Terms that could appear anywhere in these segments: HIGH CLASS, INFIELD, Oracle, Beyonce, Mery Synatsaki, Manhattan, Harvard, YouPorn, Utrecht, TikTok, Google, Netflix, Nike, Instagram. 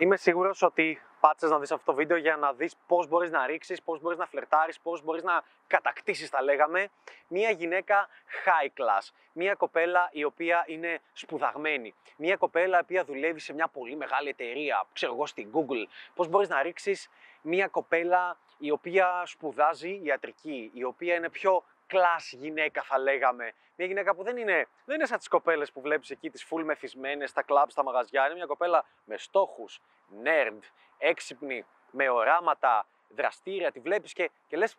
Είμαι σίγουρος ότι πάτησες να δεις αυτό το βίντεο για να δεις πώς μπορείς να ρίξεις, πώς μπορείς να φλερτάρεις, πώς μπορείς να κατακτήσεις, θα λέγαμε, μία γυναίκα high class. Μία κοπέλα η οποία είναι σπουδαγμένη. Μία κοπέλα η οποία δουλεύει σε μια πολύ μεγάλη εταιρεία, ξέρω εγώ, στην Google. Πώς μπορείς να ρίξεις μία κοπέλα η οποία σπουδάζει ιατρική, η οποία είναι πιο class γυναίκα, θα λέγαμε. Μια γυναίκα που δεν είναι σαν τις κοπέλες που βλέπεις εκεί, τις full μεθυσμένες, στα κλαμπ, στα μαγαζιά. Είναι μια κοπέλα με στόχους, nerd, έξυπνη, με οράματα, δραστήρια. Τη βλέπεις και λες,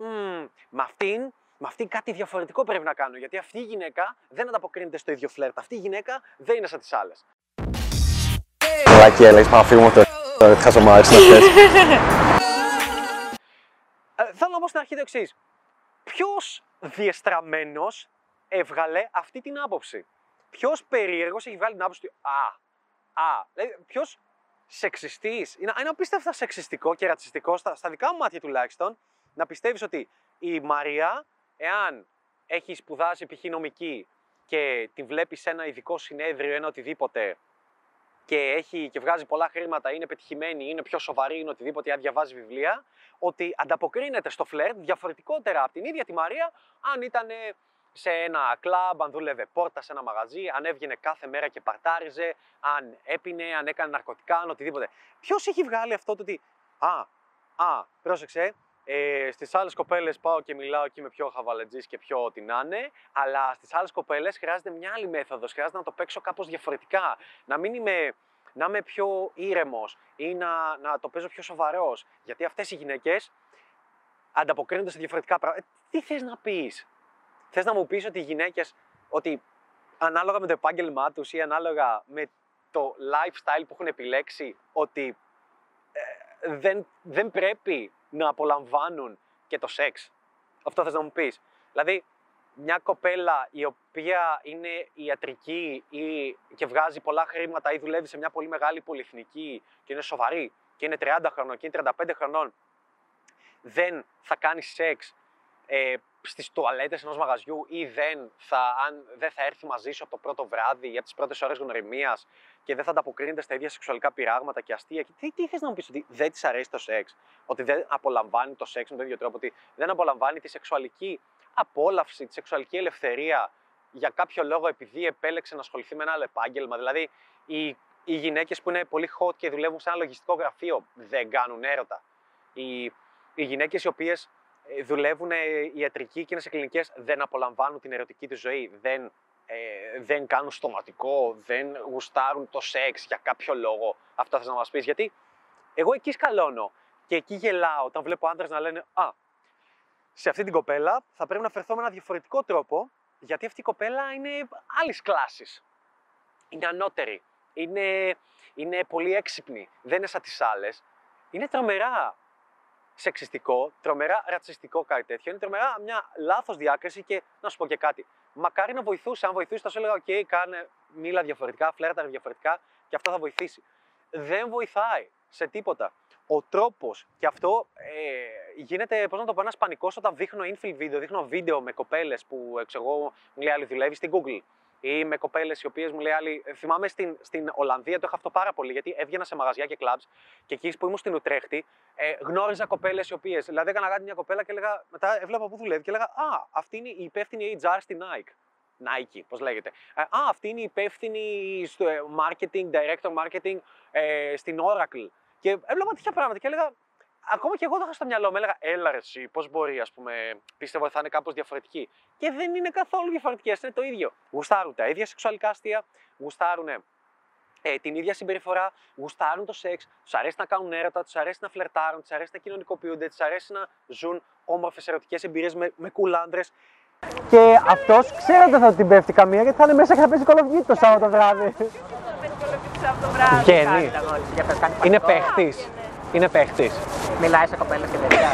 με αυτήν κάτι διαφορετικό πρέπει να κάνω. Γιατί αυτή η γυναίκα δεν ανταποκρίνεται στο ίδιο φλερτ. Αυτή η γυναίκα δεν είναι σαν τις άλλες. Θέλω όμως να αρχίσει το εξής. Ποιος διεστραμμένος έβγαλε αυτή την άποψη? Ποιος περίεργος έχει βγάλει την άποψη του δηλαδή ποιος σεξιστής? Είναι απίστευτα σεξιστικό και ρατσιστικό, στα δικά μου μάτια τουλάχιστον, να πιστεύεις ότι η Μαρία, εάν έχει σπουδάσει π.χ. νομική και τη βλέπει σε ένα ειδικό συνέδριο, ένα οτιδήποτε, και βγάζει πολλά χρήματα, είναι πετυχημένη, είναι πιο σοβαρή, είναι οτιδήποτε, αν διαβάζει βιβλία, ότι ανταποκρίνεται στο φλερτ διαφορετικότερα από την ίδια τη Μαρία, αν ήταν σε ένα κλαμπ, αν δούλευε πόρτα σε ένα μαγαζί, αν έβγαινε κάθε μέρα και παρτάριζε, αν έπινε, αν έκανε ναρκωτικά, αν οτιδήποτε. Ποιος έχει βγάλει αυτό το ότι πρόσεξε, στις άλλες κοπέλες πάω και μιλάω και είμαι πιο χαβαλετζής και πιο ό,τι να είναι, αλλά στις άλλες κοπέλες χρειάζεται μια άλλη μέθοδος, χρειάζεται να το παίξω κάπως διαφορετικά, να είμαι πιο ήρεμος ή να το παίζω πιο σοβαρός, γιατί αυτές οι γυναίκες ανταποκρίνονται σε διαφορετικά πράγματα. Τι θες να πεις? Θες να μου πεις ότι οι γυναίκες, ότι ανάλογα με το επάγγελμά τους ή ανάλογα με το lifestyle που έχουν επιλέξει, ότι δεν πρέπει να απολαμβάνουν και το σεξ? Αυτό θες να μου πεις? Δηλαδή, μια κοπέλα η οποία είναι ιατρική και βγάζει πολλά χρήματα ή δουλεύει σε μια πολύ μεγάλη πολυεθνική και είναι σοβαρή και είναι 30 χρονών και είναι 35 χρονών, δεν θα κάνει σεξ στις τουαλέτες ενός μαγαζιού ή δεν θα έρθει μαζί σου από το πρώτο βράδυ ή από τις πρώτες ώρες γνωριμίας και δεν θα ανταποκρίνεται στα ίδια σεξουαλικά πειράγματα και αστεία? Τι θες να μου πεις? Ότι δεν της αρέσει το σεξ, ότι δεν απολαμβάνει το σεξ με τον ίδιο τρόπο, ότι δεν απολαμβάνει τη σεξουαλική απόλαυση, τη σεξουαλική ελευθερία για κάποιο λόγο επειδή επέλεξε να ασχοληθεί με ένα άλλο επάγγελμα? Δηλαδή, οι γυναίκες που είναι πολύ hot και δουλεύουν σε ένα λογιστικό γραφείο δεν κάνουν έρωτα. Οι γυναίκες οι οποίες δουλεύουν ιατρική και είναι σε κλινικές δεν απολαμβάνουν την ερωτική της ζωή, δεν κάνουν στοματικό, δεν γουστάρουν το σεξ για κάποιο λόγο. Αυτά θες να μας πεις? Γιατί εγώ εκεί σκαλώνω και εκεί γελάω όταν βλέπω άντρες να λένε σε αυτή την κοπέλα θα πρέπει να φερθώ με ένα διαφορετικό τρόπο, γιατί αυτή η κοπέλα είναι άλλης κλάσης, είναι ανώτερη, είναι πολύ έξυπνη, δεν είναι σαν τις άλλες. Είναι τρομερά σεξιστικό, τρομερά ρατσιστικό κάτι τέτοιο. Είναι τρομερά μια λάθος διάκριση και να σου πω και κάτι. Μακάρι να βοηθούσε. Αν βοηθούσε, θα σου έλεγα: OK, κάνε, μίλα διαφορετικά, φλέρταρε διαφορετικά και αυτό θα βοηθήσει. Δεν βοηθάει σε τίποτα. Ο τρόπος, και αυτό γίνεται, πώς να το πω, ένας πανικός όταν δείχνω infield βίντεο, δείχνω βίντεο με κοπέλες που εγώ μου λέει άλλη δουλεύει στην Google ή με κοπέλες οι οποίες μου λέει άλλη. Θυμάμαι στην Ολλανδία το είχα αυτό πάρα πολύ, γιατί έβγαινα σε μαγαζιά και κλαμπς και εκεί που ήμουν στην Ουτρέχτη γνώριζα κοπέλες οι οποίες. Δηλαδή, έκανα κάτι μια κοπέλα και έλεγα, μετά έβλεπα που δουλεύει και έλεγα: αυτή είναι η υπεύθυνη HR στην Nike, πώς λέγεται. Αυτή είναι η υπεύθυνη στο marketing, director marketing στην Oracle. Και έβλεπα τέτοια πράγματα και έλεγα, ακόμα και εγώ το είχα στο μυαλό μου, έλεγα: έλα ρε εσύ, πώς μπορεί, ας πούμε, πίστευα θα είναι κάπως διαφορετική. Και δεν είναι καθόλου διαφορετικές, είναι το ίδιο. Γουστάρουν τα ίδια σεξουαλικά αστεία, γουστάρουν την ίδια συμπεριφορά, γουστάρουν το σεξ, τους αρέσει να κάνουν έρωτα, τους αρέσει να φλερτάρουν, τους αρέσει να κοινωνικοποιούνται, τους αρέσει να ζουν όμορφες ερωτικές εμπειρίες με κουλάντρες. Και αυτός ξέρετε θα την πέφτει καμία, γιατί θα είναι μέσα και θα παίζει κολοβγίτη το Σάββατο βράδυ. Βγαίνει. Είναι παίχτης. Είναι παίχτης. Μιλάει σε κοπέλες και παιδιά.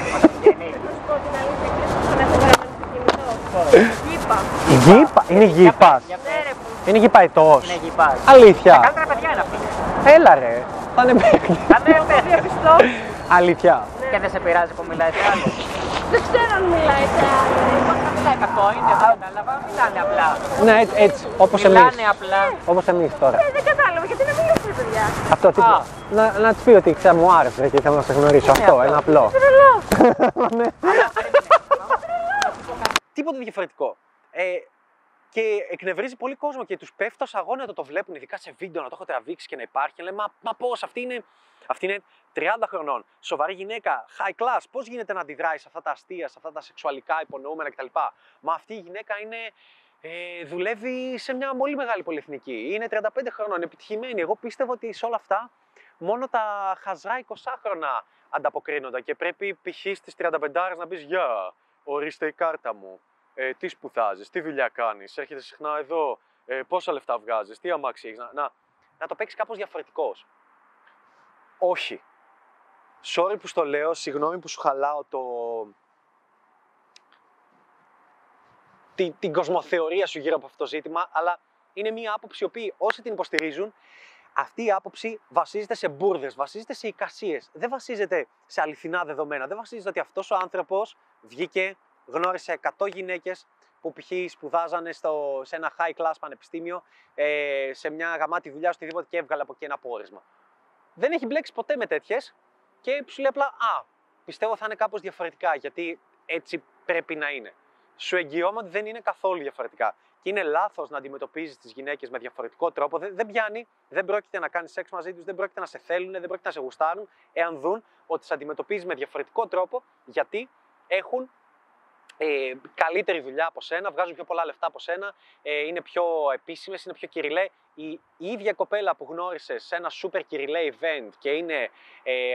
Είναι γήπας. Είναι γήπαετός. Αλήθεια. Τα καλύτερα παιδιά είναι αυτή. Έλα ρε. Θα είναι παίχτης. Αλήθεια. Και δεν σε πειράζει που μιλάει σε άλλο? Δεν ξέρω αν μιλάει σε άλλο. Δεν μιλάει κακό, είναι εδώ, κατάλαβα. Μιλάνε απλά. Ναι, έτσι. Όπως εμείς τώρα. Δεν κατάλαβα γιατί να μιλήσει παιδιά. Αυτό τι. Να του πει ότι ξέρω μου άρεσε και ήθελα να σε γνωρίσω. Αυτό, ένα απλό. Τίποτα διαφορετικό. Και εκνευρίζει πολύ κόσμο και τους πέφτει ως αγώνα όταν το βλέπουν, ειδικά σε βίντεο να το έχω τραβήξει και να υπάρχει. Λέμε, μα πώς, αυτή είναι 30 χρονών, σοβαρή γυναίκα, high class. Πώς γίνεται να αντιδράει σε αυτά τα αστεία, σε αυτά τα σεξουαλικά υπονοούμενα κτλ. Μα αυτή η γυναίκα είναι. Δουλεύει σε μια πολύ μεγάλη πολυεθνική. Είναι 35 χρονών, επιτυχημένη. Εγώ πίστευα ότι σε όλα αυτά μόνο τα χαζά 20χρονα ανταποκρίνονταν και πρέπει π.χ. στις 35 να μπεις «Γεια, ορίστε η κάρτα μου. Τι σπουδάζεις, τι δουλειά κάνεις, έρχεται συχνά εδώ, πόσα λεφτά βγάζεις, τι αμάξι έχεις». Να το παίξεις κάπως διαφορετικός. Όχι. Sorry που στο λέω, συγγνώμη που σου χαλάω το... την κοσμοθεωρία σου γύρω από αυτό το ζήτημα, αλλά είναι μία άποψη η οποία όσοι την υποστηρίζουν, αυτή η άποψη βασίζεται σε μπουρδες, βασίζεται σε εικασίες, δεν βασίζεται σε αληθινά δεδομένα, δεν βασίζεται ότι αυτός ο άνθρωπος βγήκε, γνώρισε 100 γυναίκες που π.χ. σπουδάζανε σε ένα high class πανεπιστήμιο, σε μια γαμάτη δουλειά, οτιδήποτε και έβγαλε από εκεί ένα πόρισμα. Δεν έχει μπλέξει ποτέ με τέτοιες και σου λέει απλά «Α, πιστεύω θα είναι κάπως διαφορετικά, γιατί έτσι πρέπει να είναι». Σου εγγυώμαι ότι δεν είναι καθόλου διαφορετικά. Και είναι λάθος να αντιμετωπίζεις τις γυναίκες με διαφορετικό τρόπο. Δεν πιάνει, δεν πρόκειται να κάνεις σεξ μαζί τους, δεν πρόκειται να σε θέλουν, δεν πρόκειται να σε γουστάρουν, εάν δουν ότι τις αντιμετωπίζεις με διαφορετικό τρόπο, γιατί έχουν καλύτερη δουλειά από σένα, βγάζουν πιο πολλά λεφτά από σένα, είναι πιο επίσημες, είναι πιο κυριλέ. Η ίδια κοπέλα που γνώρισες σε ένα super κυριλέ event και είναι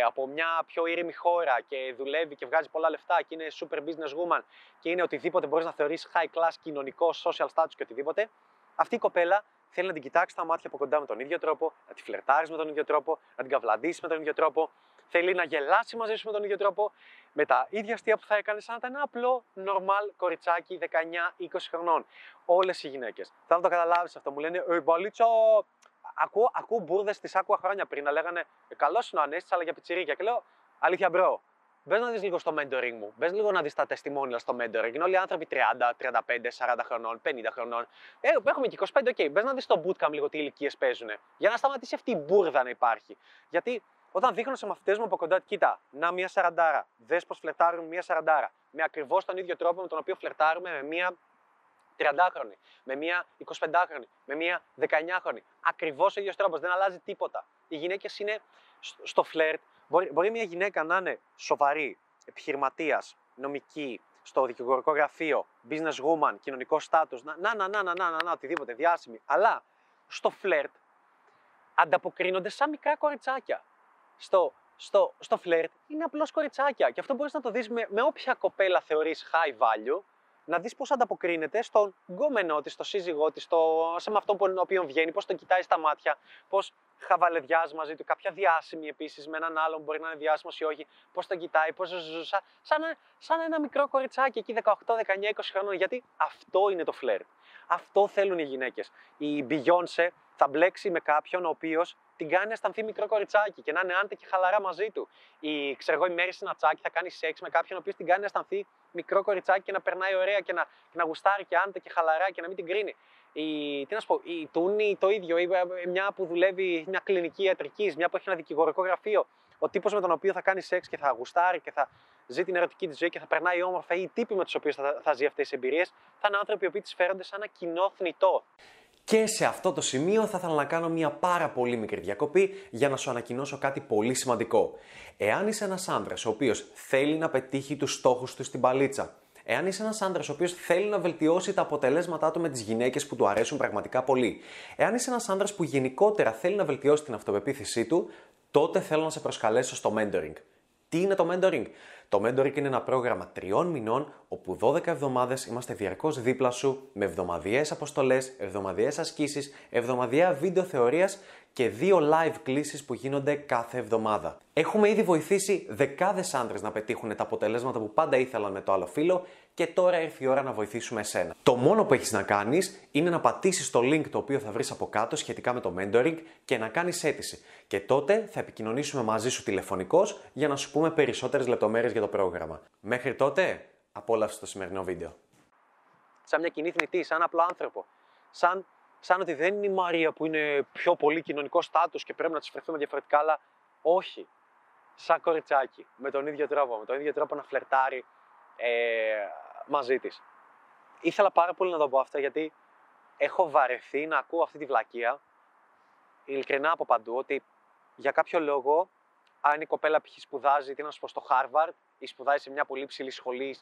από μια πιο ήρεμη χώρα και δουλεύει και βγάζει πολλά λεφτά και είναι super business woman και είναι οτιδήποτε μπορείς να θεωρείς high class, κοινωνικό, social status και οτιδήποτε, αυτή η κοπέλα θέλει να την κοιτάξει τα μάτια από κοντά με τον ίδιο τρόπο, να τη φλερτάρεις με τον ίδιο τρόπο, να την καυλαντήσεις με τον ίδιο τρόπο, θέλει να γελάσει μαζί σου με τον ίδιο τρόπο, με τα ίδια αστεία που θα έκανε σαν να ήταν ένα απλό, normal κοριτσάκι 19-20 χρονών. Όλες οι γυναίκες. Θα το καταλάβεις αυτό. Μου λένε «Μπαλίτσο». Ακούω μπουρδες, τις άκουα χρόνια πριν να λέγανε «Καλός είναι ο Ανέστης, αλλά για πιτσιρίκια». Και λέω «Αλήθεια, μπρο, μπες να δεις λίγο στο mentoring μου. Μπες λίγο να δεις τα testimonial στο mentoring. Είναι όλοι οι άνθρωποι 30, 35, 40 χρονών, 50 χρονών. Έχουμε και 25, ok. Μπες να δεις στο bootcamp λίγο τι ηλικίες παίζουν. Για να σταματήσει αυτή η μπουρδα να υπάρχει. Γιατί όταν δείχνω σε μαθητές μου από κοντά, κοίτα, να μια σαραντάρα. Δες πως φλερτάρουν μια σαραντάρα. Με ακριβώς τον ίδιο τρόπο με τον οποίο φλερτάρουμε με μια 30χρονη, με μια 25χρονη, με μια 19χρονη. Ακριβώς ο ίδιος τρόπος, δεν αλλάζει τίποτα. Οι γυναίκες είναι στο φλερτ. Μπορεί μια γυναίκα να είναι σοβαρή, επιχειρηματίας, νομική, στο δικηγορικό γραφείο, business woman, κοινωνικό στάτους, οτιδήποτε, διάσημη. Αλλά στο φλερτ ανταποκρίνονται σαν μικρά κοριτσάκια. Στο φλερτ είναι απλώς κοριτσάκια και αυτό μπορείς να το δεις με όποια κοπέλα θεωρείς high value, να δεις πώς ανταποκρίνεται στον γκόμενό της, στον σύζυγό της, σε αυτόν που οποίον βγαίνει, πώς τον κοιτάει στα μάτια, πώς χαβαλεδιάζει μαζί του, κάποια διάσημη επίσης με έναν άλλον μπορεί να είναι διάσημος ή όχι, πώς τον κοιτάει, πώς ζουζουζουσα, σαν ένα μικρό κοριτσάκι εκεί 18, 19, 20 χρονών, γιατί αυτό είναι το φλερτ. Αυτό θέλουν οι γυναίκες. Η Beyonce θα μπλέξει με κάποιον ο οποίος την κάνει να αισθανθεί μικρό κοριτσάκι και να είναι άντε και χαλαρά μαζί του. Η Μέρη Συνατσάκη θα κάνει σεξ με κάποιον ο οποίος την κάνει να αισθανθεί μικρό κοριτσάκι και να περνάει ωραία και να γουστάρει και άντε και χαλαρά και να μην την κρίνει. Η Τούνη το ίδιο, μια που δουλεύει μια κλινική ιατρικής, μια που έχει ένα δικηγορικό γραφείο. Ο τύπος με τον οποίο θα κάνει σεξ και θα γουστάρει και θα ζει την ερωτική της ζωή και θα περνάει όμορφα, ή οι τύποι με τους οποίους θα ζει αυτές τις εμπειρίες, θα είναι άνθρωποι οι οποίοι τις φέρονται σαν ένα κοινό θνητό. Και σε αυτό το σημείο θα ήθελα να κάνω μια πάρα πολύ μικρή διακοπή για να σου ανακοινώσω κάτι πολύ σημαντικό. Εάν είσαι ένας άνδρας ο οποίος θέλει να πετύχει τους στόχους του στην παλίτσα, εάν είσαι ένας άνδρας ο οποίος θέλει να βελτιώσει τα αποτελέσματά του με τις γυναίκες που του αρέσουν πραγματικά πολύ, εάν είσαι ένας άνδρας που γενικότερα θέλει να βελτιώσει την αυτοπεποίθησή του, τότε θέλω να σε προσκαλέσω στο mentoring. Τι είναι το mentoring? Το mentoring είναι ένα πρόγραμμα 3 μηνών, όπου 12 εβδομάδες είμαστε διαρκώς δίπλα σου, με εβδομαδιαίες αποστολές, εβδομαδιαίες ασκήσεις, εβδομαδιαία βίντεο θεωρίας και 2 live κλήσεις που γίνονται κάθε εβδομάδα. Έχουμε ήδη βοηθήσει δεκάδες άνδρες να πετύχουν τα αποτελέσματα που πάντα ήθελαν με το άλλο φύλο και τώρα ήρθε η ώρα να βοηθήσουμε εσένα. Το μόνο που έχεις να κάνεις είναι να πατήσεις το link το οποίο θα βρεις από κάτω σχετικά με το mentoring και να κάνεις αίτηση. Και τότε θα επικοινωνήσουμε μαζί σου τηλεφωνικώς για να σου πούμε περισσότερες λεπτομέρειες για το πρόγραμμα. Μέχρι τότε, απόλαυσε το σημερινό βίντεο. Σαν μια κοινή θνητή, σαν απλό άνθρωπο, σαν σαν ότι δεν είναι η Μαρία που είναι πιο πολύ κοινωνικό στάτους και πρέπει να τους φερθούμε διαφορετικά, αλλά όχι. Σαν κοριτσάκι, με τον ίδιο τρόπο, να φλερτάρει μαζί της. Ήθελα πάρα πολύ να το πω αυτά, γιατί έχω βαρεθεί να ακούω αυτή τη βλακεία, ειλικρινά από παντού, ότι για κάποιο λόγο, αν η κοπέλα π.χ. σπουδάζει, τι να σου πω, στο Harvard, ή σπουδάζει σε μια πολύ ψηλή σχολή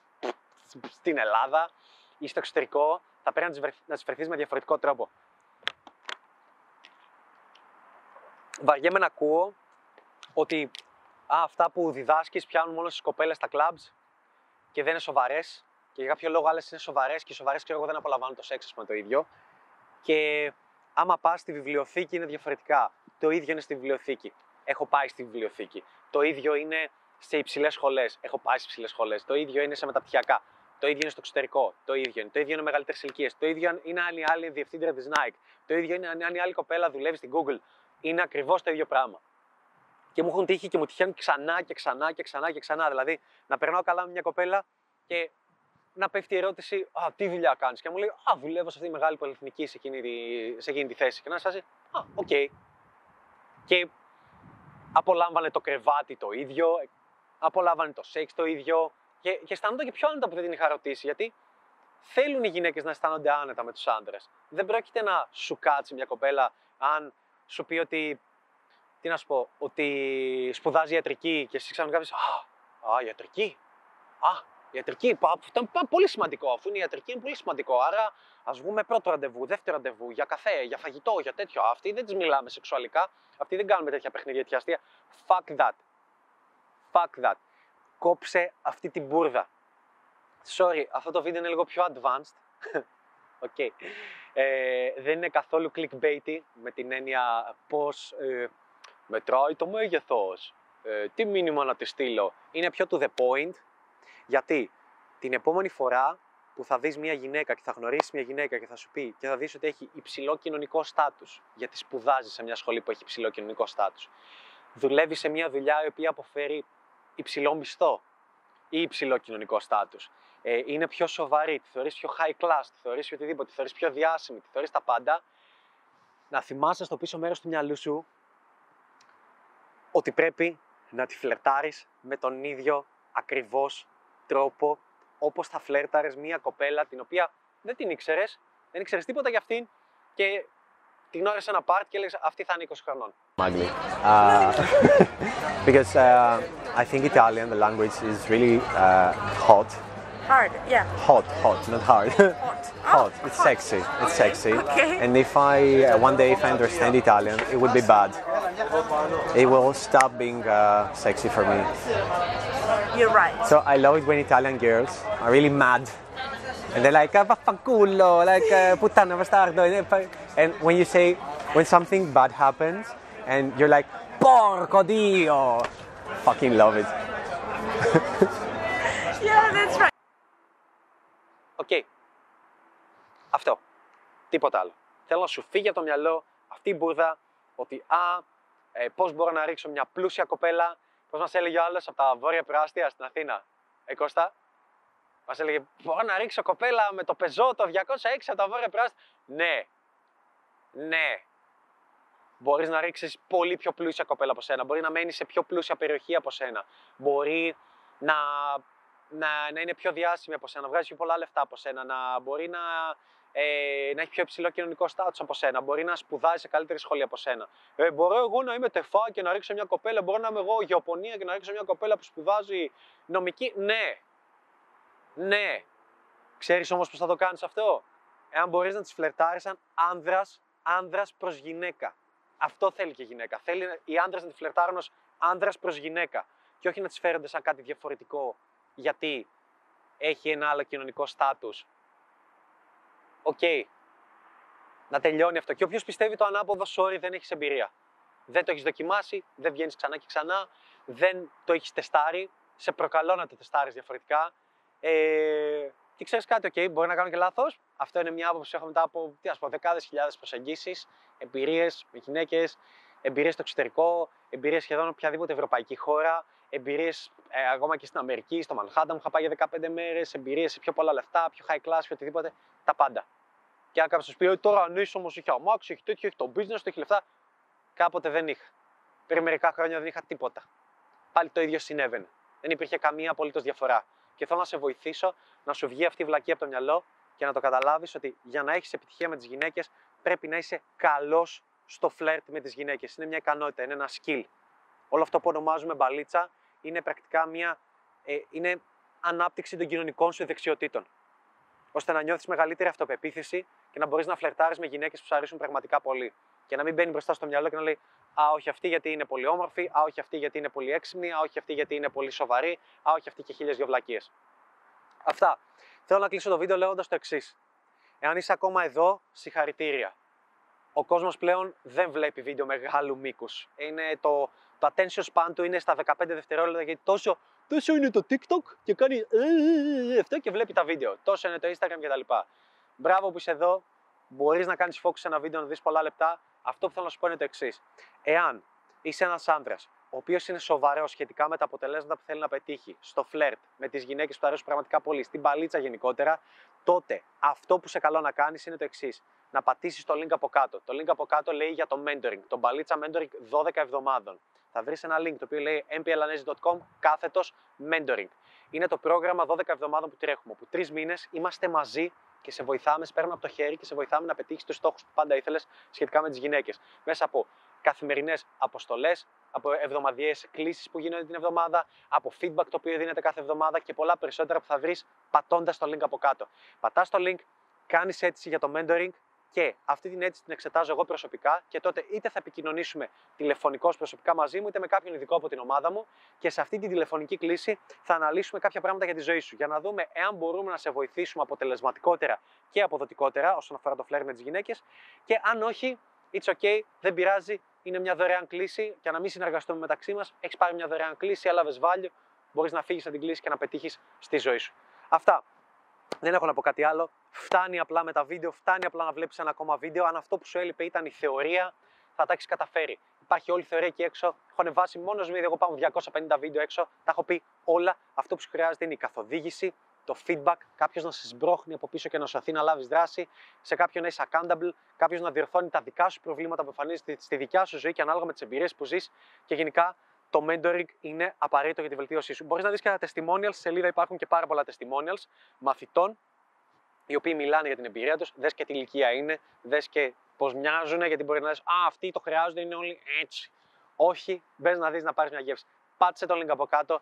στην Ελλάδα ή στο εξωτερικό, θα πρέπει να τις φερθείς με διαφορετικό τρόπο. Βαριέμαι να ακούω ότι αυτά που διδάσκεις πιάνουν μόνο στις κοπέλες στα κλαμπς και δεν είναι σοβαρές, και για κάποιο λόγο άλλες είναι σοβαρές και οι σοβαρές, ξέρω εγώ, δεν απολαμβάνουν το σεξ, ας πούμε, το ίδιο. Και άμα πας στη βιβλιοθήκη είναι διαφορετικά. Το ίδιο είναι στη βιβλιοθήκη. Έχω πάει στη βιβλιοθήκη. Το ίδιο είναι σε υψηλές σχολές. Έχω πάει σε υψηλές σχολές. Το ίδιο είναι σε μεταπτυχιακά. Το ίδιο είναι στο εξωτερικό. Το ίδιο είναι. Το ίδιο είναι μεγαλύτερες ηλικίες. Το ίδιο είναι αν η άλλη διευθύντρια της Nike. Το ίδιο είναι αν η άλλη κοπέλα δουλεύει στην Google. Είναι ακριβώς το ίδιο πράγμα. Και μου έχουν τύχει και μου τυχαίνουν ξανά και ξανά και ξανά και ξανά. Δηλαδή να περνάω καλά με μια κοπέλα και να πέφτει η ερώτηση: «Α, τι δουλειά κάνεις?» Και μου λέει: «Α, δουλεύω σε αυτή τη μεγάλη πολυεθνική σε εκείνη τη θέση». Και να σας λέει: «Α, οκ». Και απολάμβανε το κρεβάτι το ίδιο, απολάμβανε το σεξ το ίδιο. Και αισθάνονται και πιο άνετα που δεν την είχα ρωτήσει, γιατί θέλουν οι γυναίκες να αισθάνονται άνετα με τους άντρες. Δεν πρόκειται να σου κάτσει μια κοπέλα αν σου πει ότι, τι να σου πω, ότι σπουδάζει ιατρική και εσύ ξανά κάποιος: «Α, ιατρική. Α, ιατρική. Ήταν πολύ σημαντικό. Αφού είναι ιατρική, είναι πολύ σημαντικό. Άρα ας βγούμε πρώτο ραντεβού, δεύτερο ραντεβού, για καφέ, για φαγητό, για τέτοιο. Αυτοί δεν τις μιλάμε σεξουαλικά. Αυτοί δεν κάνουμε τέτοια παιχνίδια, τέτοια αστεία». Fuck that. Fuck that. Κόψε αυτή την μπουρδα. Sorry, αυτό το βίντεο είναι λίγο πιο advanced. Okay. Δεν είναι καθόλου clickbaity, με την έννοια πώς μετράει το μέγεθος, τι μήνυμα να τη στείλω. Είναι πιο to the point, γιατί την επόμενη φορά που θα δεις μια γυναίκα και θα γνωρίσεις μια γυναίκα και θα σου πει και θα δεις ότι έχει υψηλό κοινωνικό στάτους, γιατί σπουδάζει σε μια σχολή που έχει υψηλό κοινωνικό στάτους, δουλεύει σε μια δουλειά η οποία αποφέρει υψηλό μισθό ή υψηλό κοινωνικό στάτους, είναι πιο σοβαρή, τη θεωρείς πιο high class, τη θεωρείς οτιδήποτε, τη θεωρείς πιο διάσημη, τη θεωρείς τα πάντα, να θυμάσαι στο πίσω μέρος του μυαλού σου ότι πρέπει να τη φλερτάρεις με τον ίδιο ακριβώς τρόπο όπως θα φλέρταρες μια κοπέλα την οποία δεν την ήξερες, δεν ήξερες τίποτα για αυτήν και την ώρεσε ένα πάρτι και έλεγες αυτή θα είναι 20 χρονών. Magli. Because I think Italian, the language, is really hot. Hard, yeah. Hot, hot, not hard. Hot. Hot. It's hot. Sexy. It's sexy. Okay. And if I one day if I understand Italian, it would be bad. It will stop being sexy for me. You're right. So I love it when Italian girls are really mad, and they're like "vaffanculo," like "puttana bastardo," and when you say when something bad happens. And you're like, porco dio! Fucking love it. Yeah, that's right. Okay. Αυτό. Τίποτα άλλο. Θέλω να σου φύγει από το μυαλό αυτή η μπουρδα ότι πώς μπορώ να ρίξω μια πλούσια κοπέλα. Πώς μας έλεγε ο άλλος από τα βόρεια προάστια στην Αθήνα. Κώστα. Μας έλεγε, μπορώ να ρίξω κοπέλα με το πεζό το 206 από τα βόρεια προάστια. Ναι. Ναι. Μπορείς να ρίξεις πολύ πιο πλούσια κοπέλα από σένα. Μπορεί να μένει σε πιο πλούσια περιοχή από σένα. Μπορεί να είναι πιο διάσημη από σένα, να βγάζει πιο πολλά λεφτά από σένα, μπορεί να έχει πιο υψηλό κοινωνικό στάτους από σένα, μπορεί να σπουδάζει σε καλύτερη σχολή από σένα. Μπορώ εγώ να είμαι τεφά και να ρίξω μια κοπέλα, μπορώ να είμαι εγώ γεωπονία και να ρίξω μια κοπέλα που σπουδάζει νομική. Ναι. Ναι. Ξέρεις όμως πώς θα το κάνεις αυτό? Εάν μπορείς να τις φλερτάρεις σαν άνδρας προς γυναίκα. Αυτό θέλει και η γυναίκα. Θέλει οι άντρες να τη φλερτάρουν ως άντρας προς γυναίκα και όχι να τις φέρονται σαν κάτι διαφορετικό γιατί έχει ένα άλλο κοινωνικό στάτους. Οκ. Να τελειώνει αυτό. Και όποιος πιστεύει το ανάποδο, sorry, δεν έχεις εμπειρία. Δεν το έχεις δοκιμάσει, δεν βγαίνεις ξανά και ξανά, δεν το έχεις τεστάρει, σε προκαλώ να το τεστάρεις διαφορετικά. Και ξέρεις κάτι, μπορεί να κάνω και λάθος. Αυτό είναι μια άποψη που έχω μετά από δεκάδες χιλιάδες προσεγγίσεις, εμπειρίες με γυναίκες, εμπειρίες στο εξωτερικό, εμπειρίες σχεδόν οποιαδήποτε ευρωπαϊκή χώρα, εμπειρίες ακόμα και στην Αμερική, στο Manhattan που είχα πάει για 15 μέρες, εμπειρίες σε πιο πολλά λεφτά, πιο high class, πιο οτιδήποτε. Τα πάντα. Και αν κάποιο σου πει ότι τώρα ανήκει όμω, έχει αμάξι, έχει τέτοιο, έχει το business, το έχει λεφτά. Κάποτε δεν είχα. Πριν μερικά χρόνια δεν είχα τίποτα. Πάλι το ίδιο συνέβαινε. Δεν υπήρχε καμία απολύτως διαφορά. Και θέλω να σε βοηθήσω να σου βγει αυτή η βλακία από το μυαλό και να το καταλάβεις ότι για να έχεις επιτυχία με τις γυναίκες πρέπει να είσαι καλός στο φλερτ με τις γυναίκες. Είναι μια ικανότητα, είναι ένα skill. Όλο αυτό που ονομάζουμε μπαλίτσα είναι πρακτικά μια είναι ανάπτυξη των κοινωνικών σου δεξιοτήτων. Ώστε να νιώθεις μεγαλύτερη αυτοπεποίθηση και να μπορείς να φλερτάρεις με γυναίκες που σου αρέσουν πραγματικά πολύ. Και να μην μπαίνει μπροστά στο μυαλό και να λέει «Α, όχι αυτή γιατί είναι πολύ όμορφη, α, όχι αυτή γιατί είναι πολύ έξυπνη, α, όχι αυτή γιατί είναι πολύ σοβαρή, α, όχι αυτή και χίλιες δυο βλακίες». Αυτά. Θέλω να κλείσω το βίντεο λέγοντας το εξής. Εάν είσαι ακόμα εδώ, συγχαρητήρια. Ο κόσμος πλέον δεν βλέπει βίντεο μεγάλου μήκους. Είναι το attention span του είναι στα 15 δευτερόλεπτα γιατί τόσο είναι το TikTok και κάνει αυτό και βλέπει τα βίντεο. Τόσο είναι το Instagram κτλ. Μπράβο που είσαι εδώ. Μπορείς να κάνεις focus σε ένα βίντεο, να δεις πολλά λεπτά. Αυτό που θέλω να σου πω είναι το εξής. Εάν είσαι ένας άνδρας, ο οποίος είναι σοβαρός σχετικά με τα αποτελέσματα που θέλει να πετύχει, στο φλερτ, με τις γυναίκες που του αρέσουν πραγματικά πολύ, στην παλίτσα γενικότερα, τότε αυτό που σε καλώ να κάνεις είναι το εξής. Να πατήσεις το link από κάτω. Το link από κάτω λέει για το mentoring, το παλίτσα mentoring 12 εβδομάδων. Θα βρεις ένα link το οποίο λέει mplanazi.com/mentoring. Είναι το πρόγραμμα 12 εβδομάδων που τρέχουμε, όπου 3 μήνες είμαστε μαζί. Και σε βοηθάμε, σε παίρνουμε από το χέρι και σε βοηθάμε να πετύχεις τους στόχους που πάντα ήθελες σχετικά με τις γυναίκες. Μέσα από καθημερινές αποστολές, από εβδομαδιαίες κλήσεις που γίνονται την εβδομάδα, από feedback το οποίο δίνεται κάθε εβδομάδα και πολλά περισσότερα που θα βρεις πατώντας το link από κάτω. Πατάς το link, κάνεις αίτηση για το mentoring και αυτή την αίτηση την εξετάζω εγώ προσωπικά και τότε είτε θα επικοινωνήσουμε τηλεφωνικώς προσωπικά μαζί μου είτε με κάποιον ειδικό από την ομάδα μου και σε αυτή την τηλεφωνική κλίση θα αναλύσουμε κάποια πράγματα για τη ζωή σου για να δούμε εάν μπορούμε να σε βοηθήσουμε αποτελεσματικότερα και αποδοτικότερα όσον αφορά το φλερ με τις γυναίκες και αν όχι, it's okay, δεν πειράζει, είναι μια δωρεάν κλίση και να μην συνεργαστούμε μεταξύ μας, έχεις πάρει μια δωρεάν κλίση, έλαβες value, μπορείς να φύγεις από την κλίση και να πετύχεις στη ζωή σου. Αυτά. Δεν έχω να πω κάτι άλλο. Φτάνει απλά με τα βίντεο, φτάνει απλά να βλέπεις ένα ακόμα βίντεο. Αν αυτό που σου έλειπε ήταν η θεωρία, θα τα έχεις καταφέρει. Υπάρχει όλη η θεωρία εκεί έξω. Έχω ανεβάσει μόνος μου, εγώ πάω 250 βίντεο έξω. Τα έχω πει όλα. Αυτό που σου χρειάζεται είναι η καθοδήγηση, το feedback, κάποιος να σε σμπρώχνει από πίσω και να σωθεί να λάβεις δράση, σε κάποιον να είσαι accountable, κάποιος να διορθώνει τα δικά σου προβλήματα που εμφανίζονται στη δικιά σου ζωή και ανάλογα με τις εμπειρίες που ζεις και γενικά. Το mentoring είναι απαραίτητο για τη βελτίωσή σου. Μπορείς να δεις και τα testimonials. Στη σελίδα υπάρχουν και πάρα πολλά testimonials μαθητών, οι οποίοι μιλάνε για την εμπειρία τους. Δες και τι ηλικία είναι, δες και πώς μοιάζουν, γιατί μπορεί να δεις «Α, αυτοί το χρειάζονται, είναι όλοι έτσι». Όχι, μπες να δεις να πάρεις μια γεύση. Πάτσε το link από κάτω,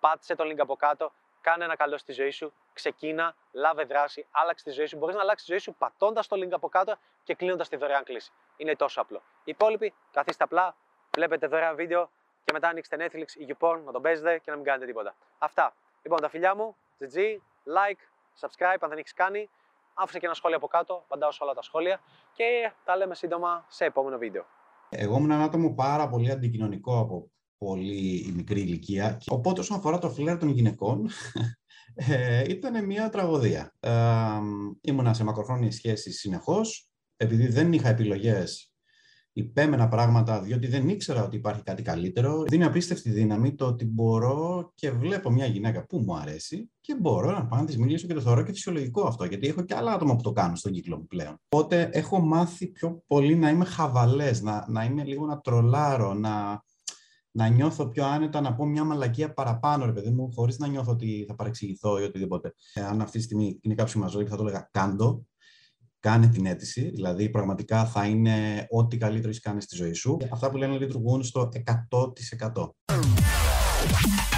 πάτσε το link από κάτω, κάνε ένα καλό στη ζωή σου, ξεκίνα, λάβε δράση, άλλαξε τη ζωή σου. Μπορείς να αλλάξεις τη ζωή σου πατώντας το link από κάτω και κλείνοντας τη δωρεάν κλίση. Είναι τόσο απλό. Οι υπόλοιποι καθίστε απλά, βλέπετε δωρεάν βίντεο. Και μετά ανοίξτε Netflix ή YouPorn να τον παίζετε και να μην κάνετε τίποτα. Αυτά. Λοιπόν, τα φιλιά μου, GG, like, subscribe αν δεν έχεις κάνει. Άφησε και ένα σχόλιο από κάτω, απαντάω σε όλα τα σχόλια. Και τα λέμε σύντομα σε επόμενο βίντεο. Εγώ ήμουν ένα άτομο πάρα πολύ αντικοινωνικό από πολύ μικρή ηλικία. Οπότε, όσον αφορά το φλερ των γυναικών, ήταν μια τραγωδία. Ήμουνα σε μακροχρόνιες σχέσεις συνεχώς, επειδή δεν είχα επιλογές. Υπέμενα πράγματα, διότι δεν ήξερα ότι υπάρχει κάτι καλύτερο. Δίνει απίστευτη δύναμη το ότι μπορώ και βλέπω μια γυναίκα που μου αρέσει και μπορώ να πάω να της μιλήσω και το θεωρώ και φυσιολογικό αυτό, γιατί έχω και άλλα άτομα που το κάνουν στον κύκλο μου πλέον. Οπότε έχω μάθει πιο πολύ να είμαι χαβαλές, να είμαι λίγο να τρολάρω, να νιώθω πιο άνετα, να πω μια μαλακία παραπάνω, ρε παιδί μου, χωρίς να νιώθω ότι θα παρεξηγηθώ ή οτιδήποτε. Αν αυτή τη στιγμή είναι κάποιος μαζί και θα το έλεγα κάντο. Κάνε την αίτηση, δηλαδή πραγματικά θα είναι ό,τι καλύτερο έχεις κάνει στη ζωή σου. Αυτά που λένε λειτουργούν στο 100%.